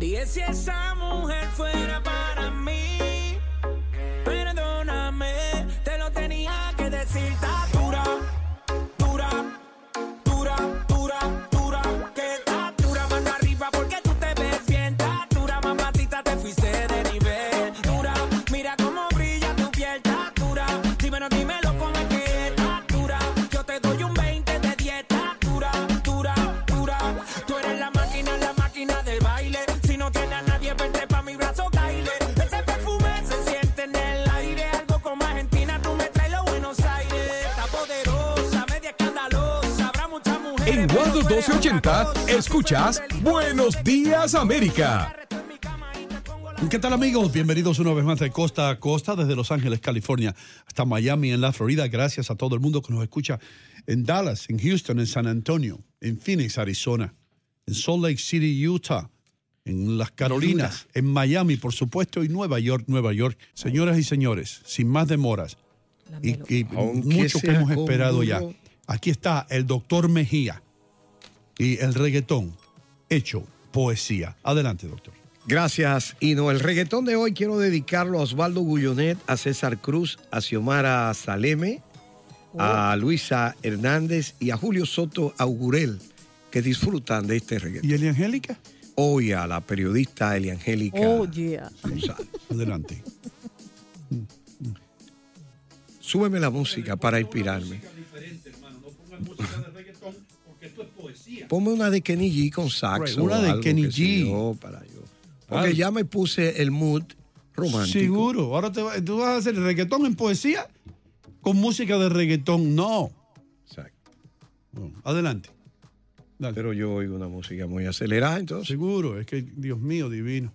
Dije, si esa mujer fuera para mí, perdóname, te lo tenía que decir. Está dura, dura, dura, dura, dura, que está dura, mano arriba porque tú te ves bien. Está dura, mamacita, te fuiste de nivel. Dura, mira cómo brilla tu piel. Está dura, dímelo, dímelo como es que está dura. Yo te doy un 20 de 10, está dura, dura, dura. Tú eres la máquina del baile. No tiene a nadie, vente pa' mi brazo, caile. Ese perfume se siente en el aire. Algo como Argentina, tú me traes los Buenos Aires. Está poderosa, media escandalosa. Habrá muchas mujeres. En World 1280 escuchas Buenos Días, América. ¿Qué tal, amigos? Bienvenidos una vez más de costa a costa, desde Los Ángeles, California, hasta Miami, en la Florida. Gracias a todo el mundo que nos escucha en Dallas, en Houston, en San Antonio, en Phoenix, Arizona, en Salt Lake City, Utah, en las Carolinas, en Miami, por supuesto, y Nueva York. Señoras y señores, sin más demoras, y mucho que hemos esperado ya. Aquí está el doctor Mejía y el reggaetón hecho poesía. Adelante, doctor. Gracias, Hino. El reggaetón de hoy quiero dedicarlo a Osvaldo Gullonet, a César Cruz, a Xiomara Saleme, a Luisa Hernández y a Julio Soto Augurel, que disfrutan de este reggaetón. ¿Y Eliangélica? Hoy a la periodista Eliangélica González. Adelante. Súbeme la música para inspirarme. Ponme una de Kenny G con saxo. Una de Kenny G. Porque ya me puse el mood romántico. Seguro. Ahora tú vas a hacer reggaetón en poesía con música de reggaetón. No. Exacto. Bueno, adelante. Dale. Pero yo oigo una música muy acelerada, entonces. Seguro, es que, Dios mío, divino.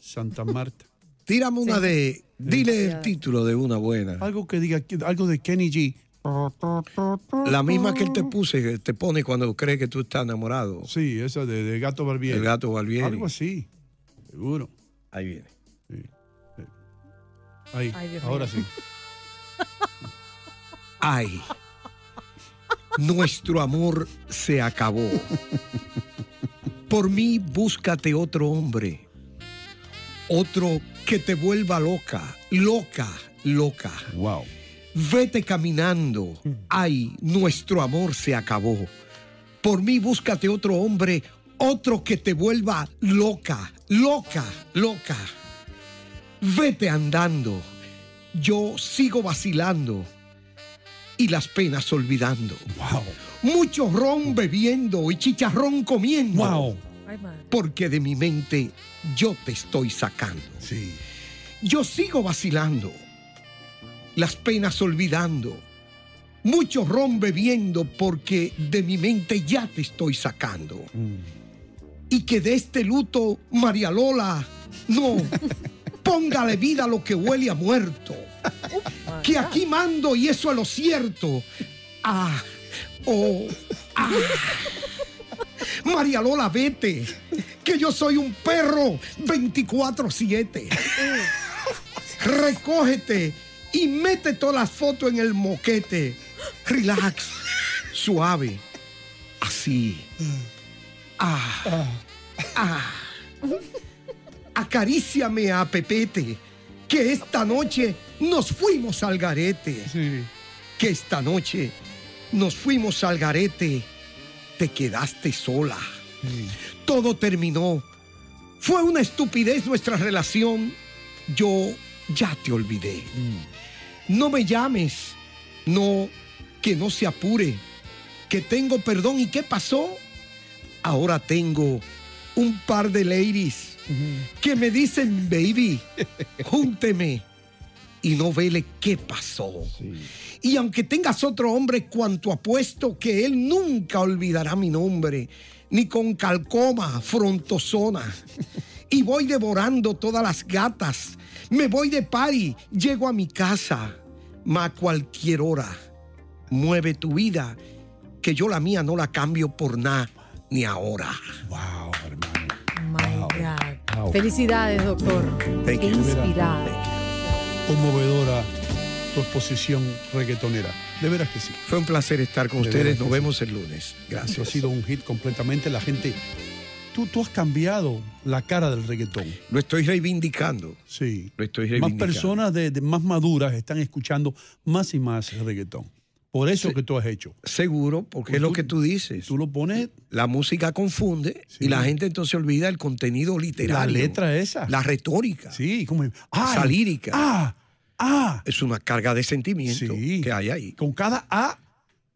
Santa Marta. Tírame una de... Dile el título de una buena. Algo que diga, algo de Kenny G. La misma que él te pone cuando cree que tú estás enamorado. Sí, esa de Gato Barbieri. El Gato Barbieri. Algo así, seguro. Ahí viene. Sí. Ahí, ay, ahora sí. Ay... Nuestro amor se acabó. Por mí, búscate otro hombre. Otro que te vuelva loca, loca, loca. Wow. Vete caminando. Ay, nuestro amor se acabó. Por mí, búscate otro hombre. Otro que te vuelva loca, loca, loca. Vete andando. Yo sigo vacilando. Y las penas olvidando. Wow. Mucho ron bebiendo y chicharrón comiendo. Wow. Porque de mi mente yo te estoy sacando. Sí. Yo sigo vacilando. Las penas olvidando. Mucho ron bebiendo porque de mi mente ya te estoy sacando. Y que de este luto, María Lola, no. Póngale vida a lo que huele a muerto. Que aquí mando y eso es lo cierto. Ah, oh, ah. María Lola, vete, que yo soy un perro 24/7. Recógete y mete todas las fotos en el moquete. Relax, suave, así. Ah, ah. Acaríciame a Pepete, que esta noche nos fuimos al garete. Sí. Que esta noche nos fuimos al garete. Te quedaste sola. Sí. Todo terminó. Fue una estupidez nuestra relación. Yo ya te olvidé. Sí. No me llames. No, que no se apure. Que tengo perdón. ¿Y qué pasó? Ahora tengo un par de ladies que me dicen, baby, júnteme. Y no vele qué pasó. Sí. Y aunque tengas otro hombre, cuanto apuesto que él nunca olvidará mi nombre. ni con calcoma frontosona. Y voy devorando todas las gatas. Me voy de party, llego a mi casa. Ma a cualquier hora. Mueve tu vida, que yo la mía no la cambio por nada, ni ahora. Wow, hermano. My wow. God. Wow. Felicidades, doctor. Thank you. Inspirada. Thank you. Conmovedora tu exposición reggaetonera. De veras que sí. Fue un placer estar con ustedes. Nos vemos el lunes. Gracias. Ha sido un hit completamente. La gente... Tú has cambiado la cara del reggaetón. Lo estoy reivindicando. Sí. Lo estoy reivindicando. Más personas más maduras están escuchando más y más reggaetón. Por eso que tú has hecho. Seguro, porque es lo que tú dices. Tú lo pones... La música confunde y la gente entonces olvida el contenido literario. La letra esa. La retórica. Sí, como... esa lírica. Es una carga de sentimiento que hay ahí. Con cada A...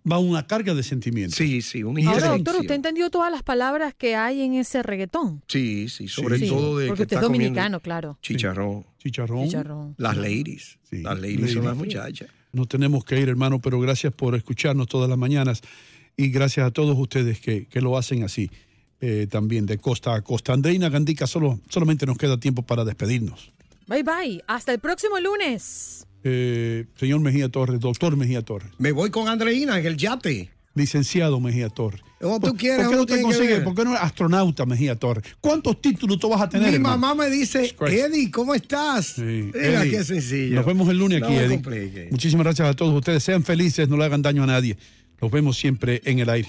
va una carga de sentimientos. Sí, una injerencia. Ahora, doctor, ¿usted entendió todas las palabras que hay en ese reggaetón? Sí, sobre todo de porque que usted es dominicano, claro. Chicharrón. Chicharrón. Las ladies. Sí. Las ladies son las muchachas. Nos tenemos que ir, hermano, pero gracias por escucharnos todas las mañanas y gracias a todos ustedes que lo hacen así también de costa a costa. Andreina Gandica, solamente nos queda tiempo para despedirnos. Bye, bye. Hasta el próximo lunes. Señor Mejía Torres, doctor Mejía Torres. Me voy con Andreina en el yate. Licenciado Mejía Torres. ¿Tú quieres, ¿por qué no te consigues? ¿Por qué no eres astronauta Mejía Torres? ¿Cuántos títulos tú vas a tener? Mi mamá me dice, Eddie, ¿cómo estás? Sí, Eddie, qué sencillo. Nos vemos el lunes aquí, Eddie. Complique. Muchísimas gracias a todos ustedes. Sean felices, no le hagan daño a nadie. Nos vemos siempre en el aire.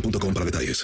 para detalles.